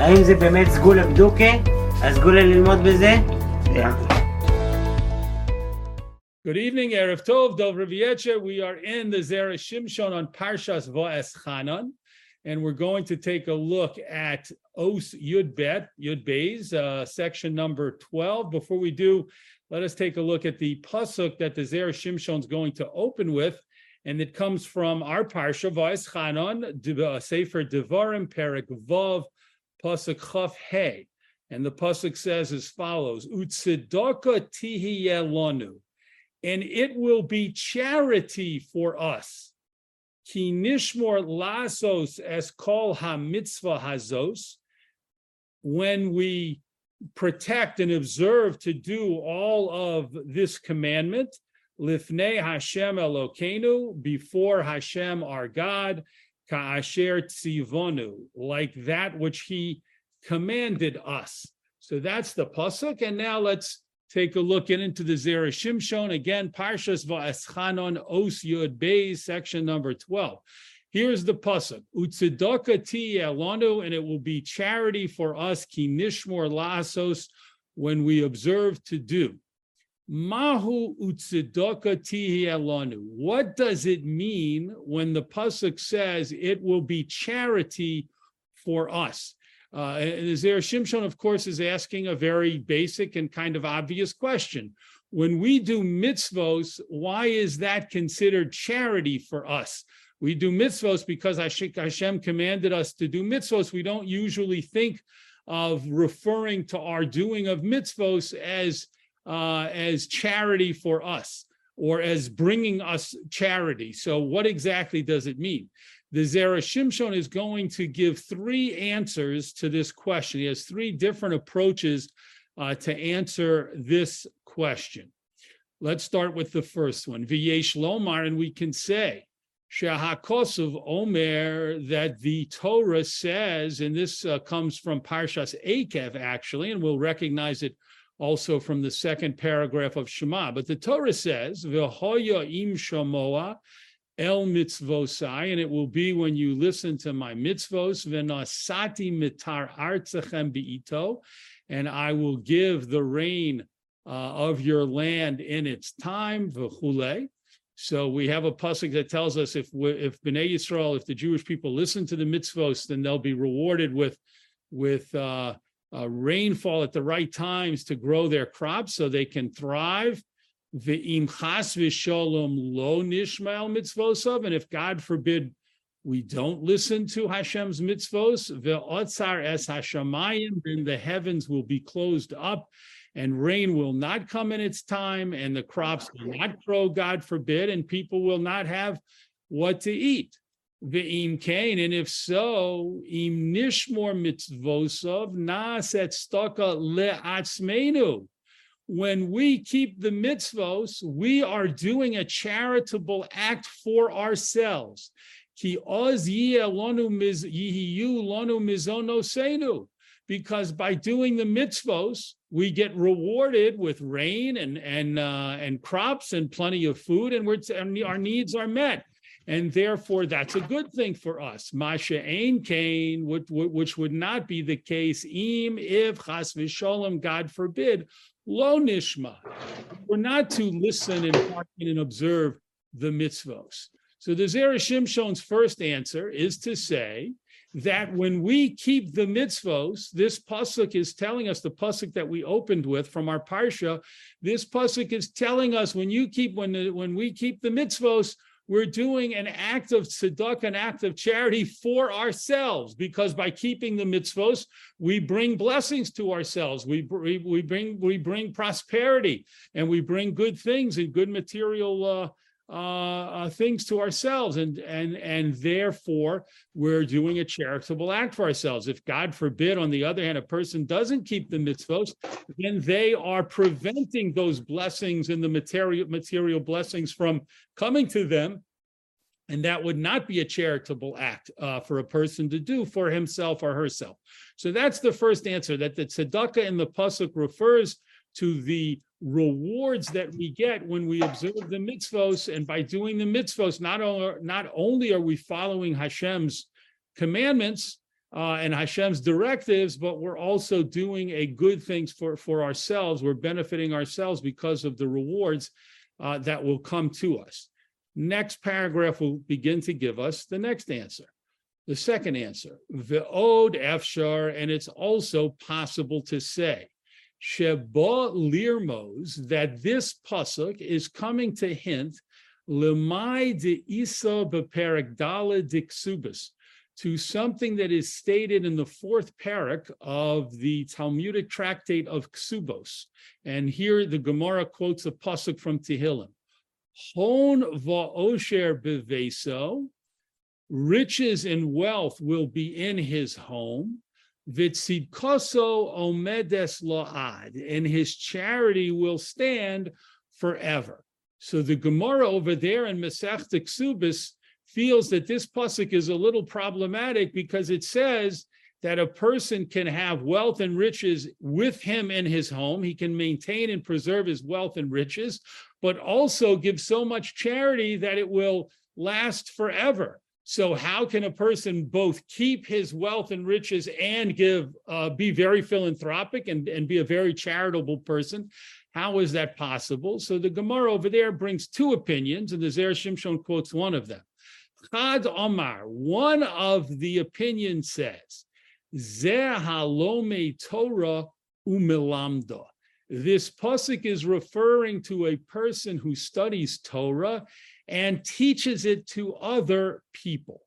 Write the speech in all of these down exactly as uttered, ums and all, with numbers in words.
האם זה באמת סגולה בדוקה? הסגולה ללמוד בזה? Good evening, Erev Tov, Dov Revietche. We are in the Zera Shimshon on Parshas Va'eschanan, and we're going to take a look at Os Yud Bet, Yud Beis, uh, section number twelve. Before we do, let us take a look at the pasuk that the Zera Shimshon is going to open with, and it comes from our Parsha Va'eschanan, sefer devarim, perek vav, pasuk chaf he, and the pasuk says as follows: Utzedaka tihiyeh lanu. And it will be charity for us. Ki nishmor lasos es kol ha-mitzvah hazos. When we protect and observe to do all of this commandment, lifnei Hashem Elokeinu, before Hashem our God, ka'asher tzivonu, like that which he commanded us. So that's the pasuk, and now let's take a look in into the Zera Shimshon again, Parshas Va'eschanan, Os Yud Beis, section number twelve. Here's the pasuk: Utzedaka ti elanu, and it will be charity for us, ki nishmor lasos, when we observe to do. Mahu utzedaka ti elanu. What does it mean when the pasuk says it will be charity for us? Uh, and the Zera Shimshon, of course, is asking a very basic and kind of obvious question. When we do mitzvos, why is that considered charity for us? We do mitzvos because Hashem commanded us to do mitzvos. We don't usually think of referring to our doing of mitzvos as, uh, as charity for us or as bringing us charity. So what exactly does it mean? The Zera Shimshon is going to give three answers to this question. He has three different approaches uh, to answer this question. Let's start with the first one. V'yesh lomar, and we can say, shehakosuv omer, that the Torah says, and this uh, comes from Parshas Akev, actually, and we'll recognize it also from the second paragraph of Shema. But the Torah says, v'hoya im shamoa, El mitzvosai, and it will be when you listen to my mitzvos, venasati mitar artzachem beito, and I will give the rain uh, of your land in its time, v'chule. So we have a pasuk that tells us if we, if B'nai Yisrael, if the Jewish people listen to the mitzvos, then they'll be rewarded with with uh, uh, rainfall at the right times to grow their crops so they can thrive. Ve'im chas v'sholom lo nishma'el mitzvosav, and if God forbid we don't listen to Hashem's mitzvos, ve'otzar es hashamayim, then the heavens will be closed up, and rain will not come in its time, and the crops will not grow, God forbid, and people will not have what to eat. Ve'im kain, and if so, im nishmor mitzvosav na'aset staka le'atzmeinu. When we keep the mitzvos, we are doing a charitable act for ourselves. Because by doing the mitzvos, we get rewarded with rain and and uh, and crops and plenty of food, and, we're, and our needs are met. And therefore, that's a good thing for us. Masha ein kain, which, which would not be the case, im, if, chas v'sholom, God forbid, lo nishma, we're not to listen and hearken and observe the mitzvos. So the Zera Shimshon's first answer is to say that when we keep the mitzvos, this pasuk is telling us, the pasuk that we opened with from our parsha, this pasuk is telling us when you keep when the, when we keep the mitzvos, we're doing an act of tzedakah, an act of charity for ourselves, because by keeping the mitzvos, we bring blessings to ourselves. We, we, we bring we bring prosperity, and we bring good things and good material uh, uh, things to ourselves, and and and therefore we're doing a charitable act for ourselves. If God forbid, on the other hand, a person doesn't keep the mitzvos, then they are preventing those blessings and the material material blessings from coming to them, and that would not be a charitable act uh, for a person to do for himself or herself. So that's the first answer, that the tzedakah in the pasuk refers to the rewards that we get when we observe the mitzvos, and by doing the mitzvos, not only, not only are we following Hashem's commandments, uh, and Hashem's directives, but we're also doing a good things for, for ourselves. We're benefiting ourselves because of the rewards uh, that will come to us. Next paragraph will begin to give us the next answer. The second answer, Ve'od Efshar, and it's also possible to say, Sheba Lirmos, that this pasuk is coming to hint Lemai de Isa bePerak Dala Diksubis, to something that is stated in the fourth parak of the Talmudic tractate of Ksubos. And here the Gemara quotes a pasuk from Tehillim. Hon va'osher beveso, riches and wealth will be in his home. Vitzidkoso omedes la'ad, and his charity will stand forever. So the Gemara over there in Mesachtik Subis feels that this pasuk is a little problematic because it says that a person can have wealth and riches with him in his home. He can maintain and preserve his wealth and riches, but also give so much charity that it will last forever. So how can a person both keep his wealth and riches and give, uh, be very philanthropic and, and be a very charitable person? How is that possible? So the Gemara over there brings two opinions, and the Zera Shimshon quotes one of them. Chad Omar, one of the opinions says, Zeh halome Torah umelamda. This pasuk is referring to a person who studies Torah and teaches it to other people,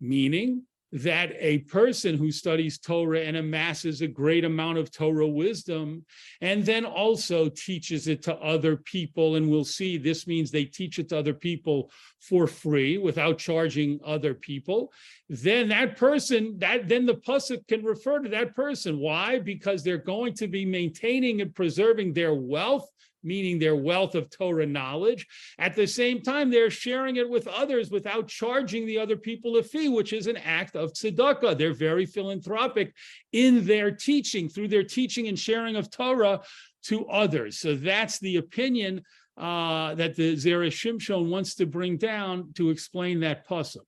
meaning that a person who studies Torah and amasses a great amount of Torah wisdom and then also teaches it to other people, and we'll see this means they teach it to other people for free without charging other people, then that person, that then the pasuk can refer to that person. Why? Because they're going to be maintaining and preserving their wealth, meaning their wealth of Torah knowledge. At the same time, they're sharing it with others without charging the other people a fee, which is an act of tzedakah. They're very philanthropic in their teaching, through their teaching and sharing of Torah to others. So that's the opinion uh, that the Zera Shimshon wants to bring down to explain that pasuk.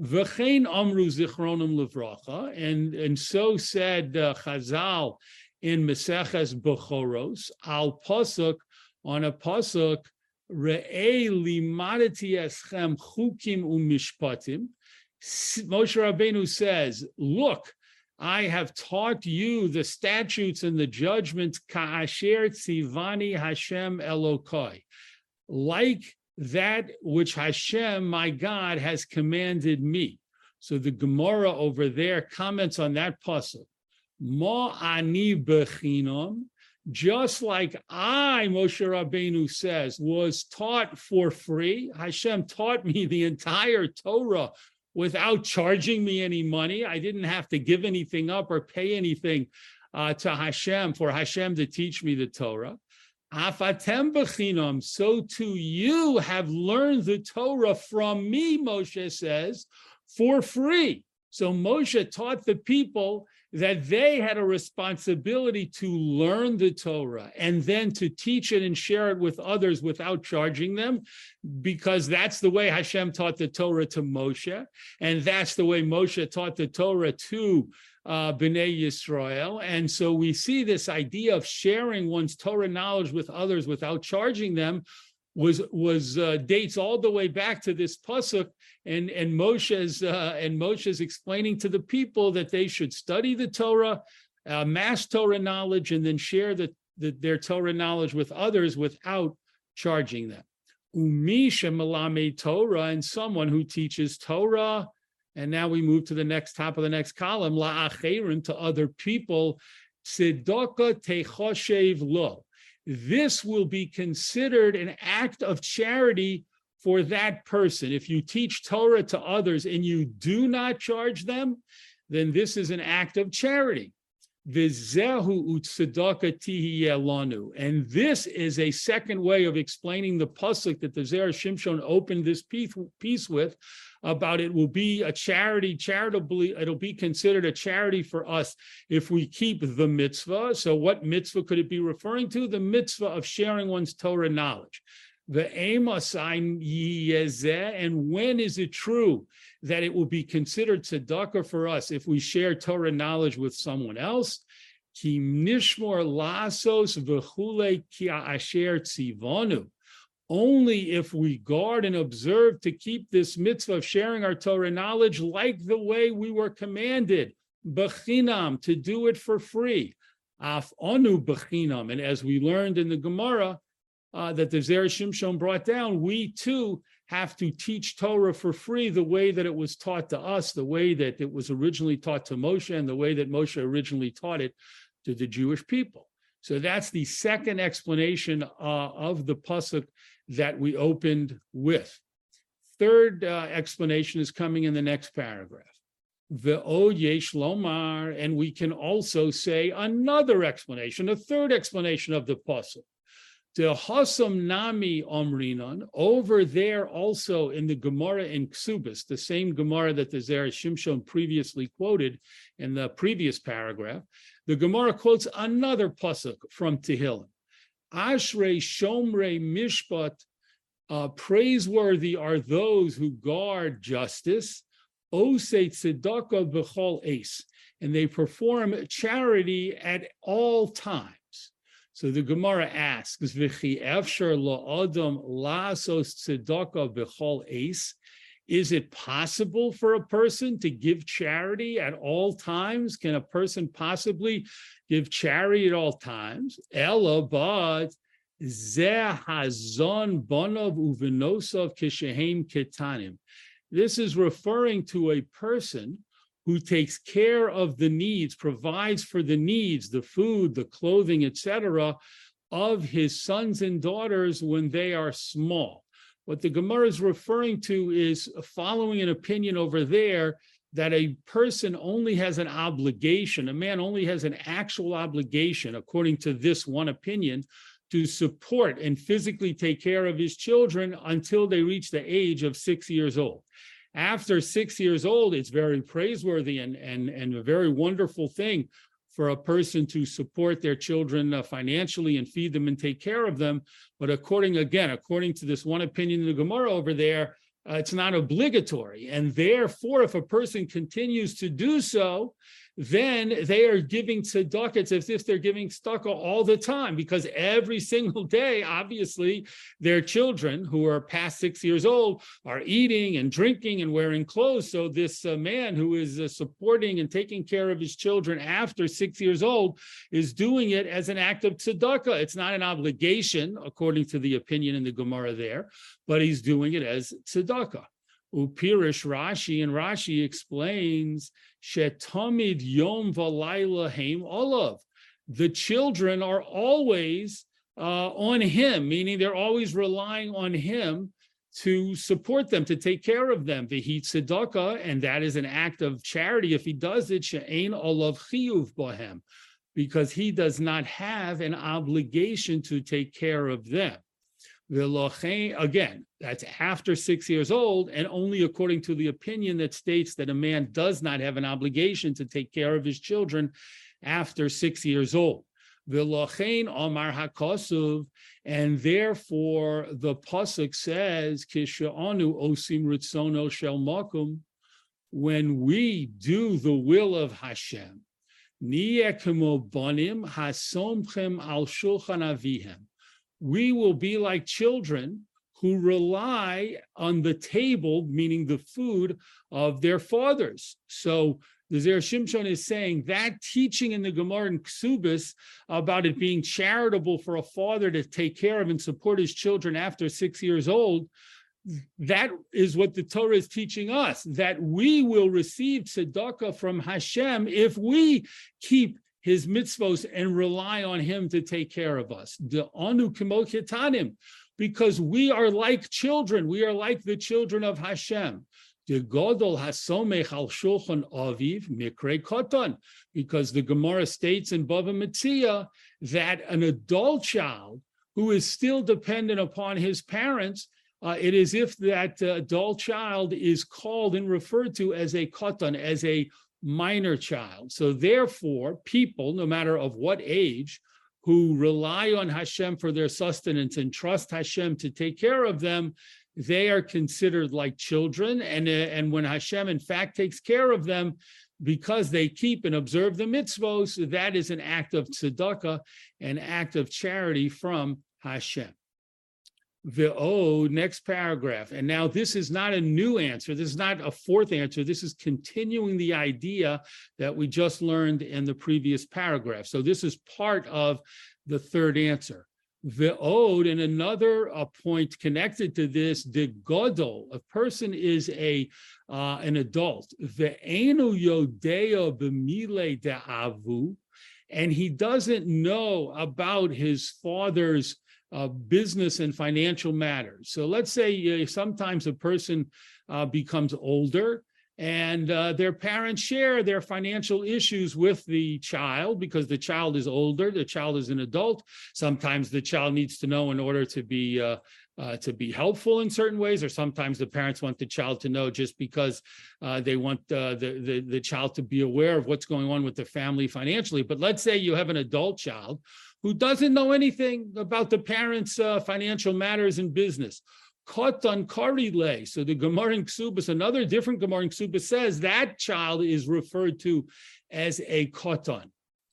V'chein amru zichronim levracha, and, and so said uh, Chazal in Meseches Bukhoros, al pasuk, on a pasuk, Re'ei limadati eschem chukim u'mishpatim. Moshe Rabbeinu says, look, I have taught you the statutes and the judgments, ka'asher tzivani Hashem Elokei, like that which Hashem, my God, has commanded me. So the Gemara over there comments on that pasuk. Ma'ani bechinom, just like I, Moshe Rabbeinu says, was taught for free. Hashem taught me the entire Torah without charging me any money. I didn't have to give anything up or pay anything uh, to Hashem for Hashem to teach me the Torah. Afatem b'chinam, so too you have learned the Torah from me, Moshe says, for free. So Moshe taught the people that they had a responsibility to learn the Torah and then to teach it and share it with others without charging them, because that's the way Hashem taught the Torah to Moshe, and that's the way Moshe taught the Torah to uh, B'nai Yisrael. And so we see this idea of sharing one's Torah knowledge with others without charging them was was uh, dates all the way back to this pasuk, and and Moshe's uh, and Moshe's explaining to the people that they should study the Torah, amass uh, Torah knowledge, and then share the, the their Torah knowledge with others without charging them. Umi shemalame Torah, and someone who teaches Torah. And now we move to the next top of the next column, la'acherim, to other people. Tzedakah techoshev lo. This will be considered an act of charity for that person. If you teach Torah to others and you do not charge them, then this is an act of charity. V'zehu u'tzedakah tihiyeh lanu. And this is a second way of explaining the pasuk that the Zera Shimshon opened this piece with, about it will be a charity, charitably, it'll be considered a charity for us if we keep the mitzvah. So what mitzvah could it be referring to? The mitzvah of sharing one's Torah knowledge. And when is it true that it will be considered tzedakah for us if we share Torah knowledge with someone else? Only if we guard and observe to keep this mitzvah of sharing our Torah knowledge like the way we were commanded, b'chinam, to do it for free. Af onu b'chinam. And as we learned in the Gemara, Uh, that the Zera Shimshon brought down, we too have to teach Torah for free the way that it was taught to us, the way that it was originally taught to Moshe, and the way that Moshe originally taught it to the Jewish people. So that's the second explanation uh, of the pasuk that we opened with. Third uh, explanation is coming in the next paragraph. Ve'od yesh lomar, and we can also say another explanation, a third explanation of the pasuk. The Hasam Nami Omrinan, over there also in the Gemara in Ksubis, the same Gemara that the Zera Shimshon previously quoted in the previous paragraph, the Gemara quotes another pasuk from Tehillim. Ashrei Shomrei Mishpat, uh, praiseworthy are those who guard justice, Osei Tzedakah B'chol Eis, and they perform charity at all times. So the Gemara asks, "V'chi efshar la'adam la'asos tzedakah b'chol eis?" Is it possible for a person to give charity at all times? Can a person possibly give charity at all times? Ela, but zeh hazon banav uvenosav kishehem ketanim. This is referring to a person who takes care of the needs, provides for the needs, the food, the clothing, et cetera, of his sons and daughters when they are small. What the Gemara is referring to is following an opinion over there that a person only has an obligation, a man only has an actual obligation, according to this one opinion, to support and physically take care of his children until they reach the age of six years old. After six years old, it's very praiseworthy and, and, and a very wonderful thing for a person to support their children financially and feed them and take care of them. But according, again, according to this one opinion in the Gemara over there, uh, it's not obligatory. And therefore, if a person continues to do so, then they are giving tzedakah as if they're giving tzedakah all the time, because every single day, obviously, their children who are past six years old are eating and drinking and wearing clothes. So this uh, man who is uh, supporting and taking care of his children after six years old is doing it as an act of tzedakah. It's not an obligation, according to the opinion in the Gemara there, but he's doing it as tzedakah. Upirish Rashi, and Rashi explains, Shetamid Yom Valayla Haim Olav. The children are always uh, on him, meaning they're always relying on him to support them, to take care of them. V'hi tzedakah, and that is an act of charity. If he does it, she'ein olav chiyuv bohem, because he does not have an obligation to take care of them. Again, that's after six years old, and only according to the opinion that states that a man does not have an obligation to take care of his children after six years old. And therefore, the pasuk says, when we do the will of Hashem, we will be like children who rely on the table, meaning the food of their fathers. So the Zera Shimshon is saying that teaching in the Gemara in Ksubis about it being charitable for a father to take care of and support his children after six years old, that is what the Torah is teaching us, that we will receive tzedakah from Hashem if we keep his mitzvos and rely on him to take care of us. The anu kimo ketanim, because we are like children. We are like the children of Hashem. The godol hasomech al shulchan aviv mikre koton, because the Gemara states in Bava Metzia that an adult child who is still dependent upon his parents, uh, it is if that uh, adult child is called and referred to as a koton, as a minor child. So therefore, people, no matter of what age, who rely on Hashem for their sustenance and trust Hashem to take care of them, they are considered like children. And, and when Hashem, in fact, takes care of them, because they keep and observe the mitzvos, that is an act of tzedakah, an act of charity from Hashem. The oh, next paragraph. And now this is not a new answer. This is not a fourth answer. This is continuing the idea that we just learned in the previous paragraph. So this is part of the third answer. The ode, and another a point connected to this, the godol, a person is a uh, an adult. The enu yodeo b'mile de'avu, and he doesn't know about his father's uh, business and financial matters. So let's say uh, sometimes a person uh, becomes older, and uh, their parents share their financial issues with the child because the child is older, the child is an adult. Sometimes the child needs to know in order to be uh, uh, to be helpful in certain ways, or sometimes the parents want the child to know just because uh, they want uh, the, the, the child to be aware of what's going on with the family financially. But let's say you have an adult child who doesn't know anything about the parents' uh, financial matters and business. Kotan karile. So the Gemara in Ksubas, another different Gemara in Ksubas, says that child is referred to as a kotan,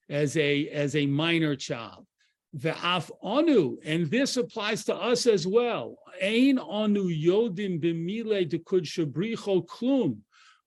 as a as a minor child. Ve'af anu, and this applies to us as well. Ein anu yodim b'mile dekud shabricho klum.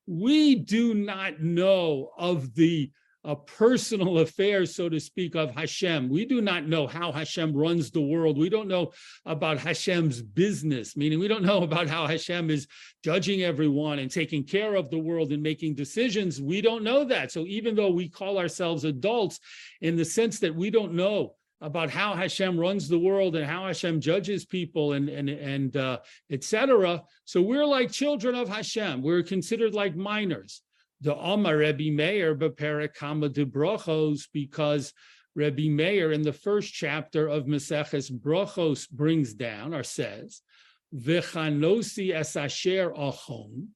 We do not know of the a personal affair, so to speak, of Hashem. We do not know how Hashem runs the world. We don't know about Hashem's business, meaning we don't know about how Hashem is judging everyone and taking care of the world and making decisions. We don't know that. So even though we call ourselves adults in the sense that we don't know about how Hashem runs the world and how Hashem judges people and and and uh, et cetera, so we're like children of Hashem. We're considered like minors. The Amar Rebbe Meir b'perek Kama de Brachos, because Rebbe Meir in the first chapter of Meseches Berachos brings down or says, "V'chanosi es asher achon."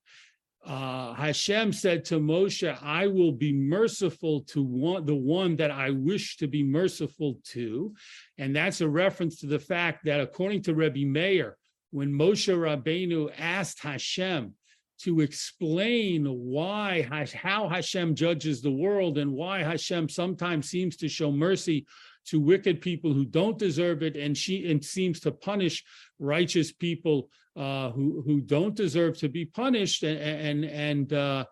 Uh, Hashem said to Moshe, "I will be merciful to one, the one that I wish to be merciful to," and that's a reference to the fact that according to Rebbe Meir, when Moshe Rabbeinu asked Hashem to explain why, how Hashem judges the world and why Hashem sometimes seems to show mercy to wicked people who don't deserve it, and she and seems to punish righteous people uh, who who don't deserve to be punished. And and and, uh,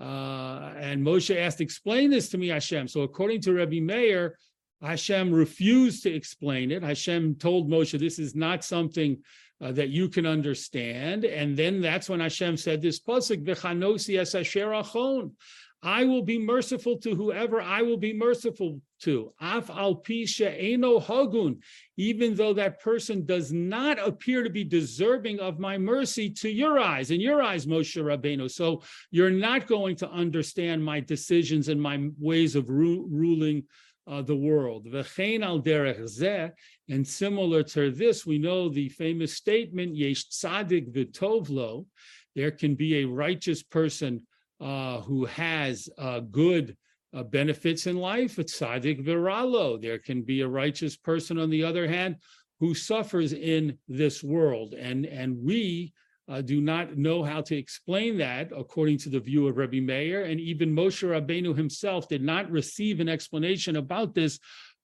uh, and Moshe asked, "Explain this to me, Hashem." So according to Rebbe Meir, Hashem refused to explain it. Hashem told Moshe, "This is not something Uh, that you can understand." And then that's when Hashem said this pasuk, "V'chanosi es asher achon." I will be merciful to whoever I will be merciful to. Af al pi she'eno hagun, even though that person does not appear to be deserving of my mercy to your eyes, in your eyes, Moshe Rabbeinu. So you're not going to understand my decisions and my ways of ru- ruling Uh, the world. And similar to this, we know the famous statement, Yesh Tzadik V'Tovlo, there can be a righteous person uh, who has uh, good uh, benefits in life, Tzadik V'Ralo, there can be a righteous person, on the other hand, who suffers in this world. And, and we Uh, do not know how to explain that, according to the view of Rebbe Meir, and even Moshe Rabbeinu himself did not receive an explanation about this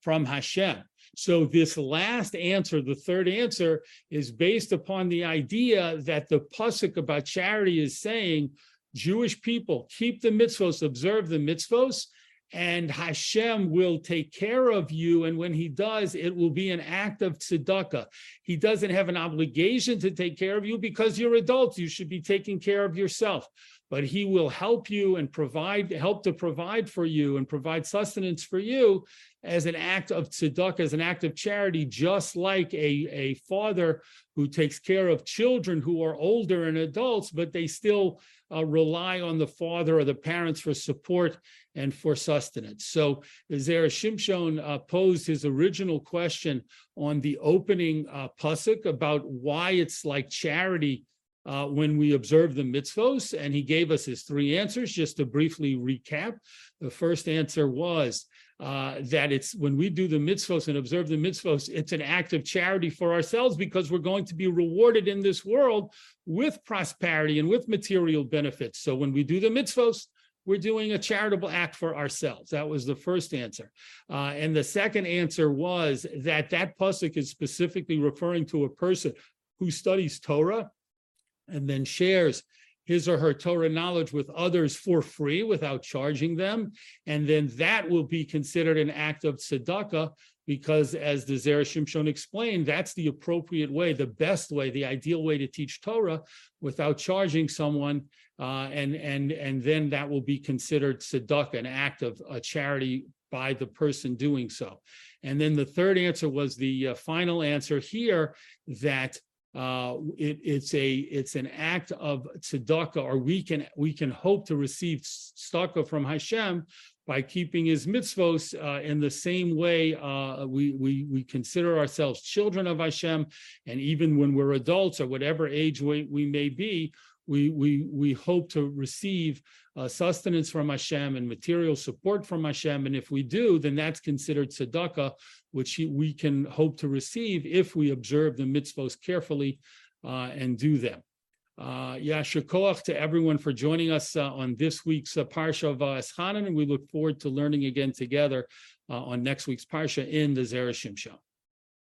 from Hashem. So this last answer, the third answer, is based upon the idea that the pasuk about charity is saying, Jewish people, keep the mitzvos, observe the mitzvos, and Hashem will take care of you. And when he does, it will be an act of tzedakah. He doesn't have an obligation to take care of you because you're adults. You should be taking care of yourself. But he will help you and provide, help to provide for you and provide sustenance for you as an act of tzedakah, as an act of charity, just like a, a father who takes care of children who are older and adults, but they still uh, rely on the father or the parents for support and for sustenance. So Zera Shimshon uh, posed his original question on the opening uh, pasuk about why it's like charity uh, when we observe the mitzvos, and he gave us his three answers. Just to briefly recap, the first answer was uh, that it's when we do the mitzvos and observe the mitzvos, it's an act of charity for ourselves, because we're going to be rewarded in this world with prosperity and with material benefits. So when we do the mitzvos, we're doing a charitable act for ourselves. That was the first answer. Uh, and the second answer was that that pasuk is specifically referring to a person who studies Torah and then shares his or her Torah knowledge with others for free without charging them. And then that will be considered an act of tzedakah, because as the Zera Shimshon explained, that's the appropriate way, the best way, the ideal way to teach Torah without charging someone. Uh, and and and then that will be considered tzedakah, an act of a charity by the person doing so. And then the third answer was the uh, final answer here, that uh, it, it's a it's an act of tzedakah, or we can we can hope to receive tzedakah from Hashem by keeping his mitzvos uh, in the same way uh, we, we, we consider ourselves children of Hashem. And even when we're adults, or whatever age we, we may be, we we we hope to receive uh, sustenance from Hashem and material support from Hashem. And if we do, then that's considered tzedakah, which we can hope to receive if we observe the mitzvos carefully uh, and do them. Uh, Yashar Koach to everyone for joining us uh, on this week's uh, Parshas Va'eschanan, and we look forward to learning again together uh, on next week's Parsha in the Zera Shimshon.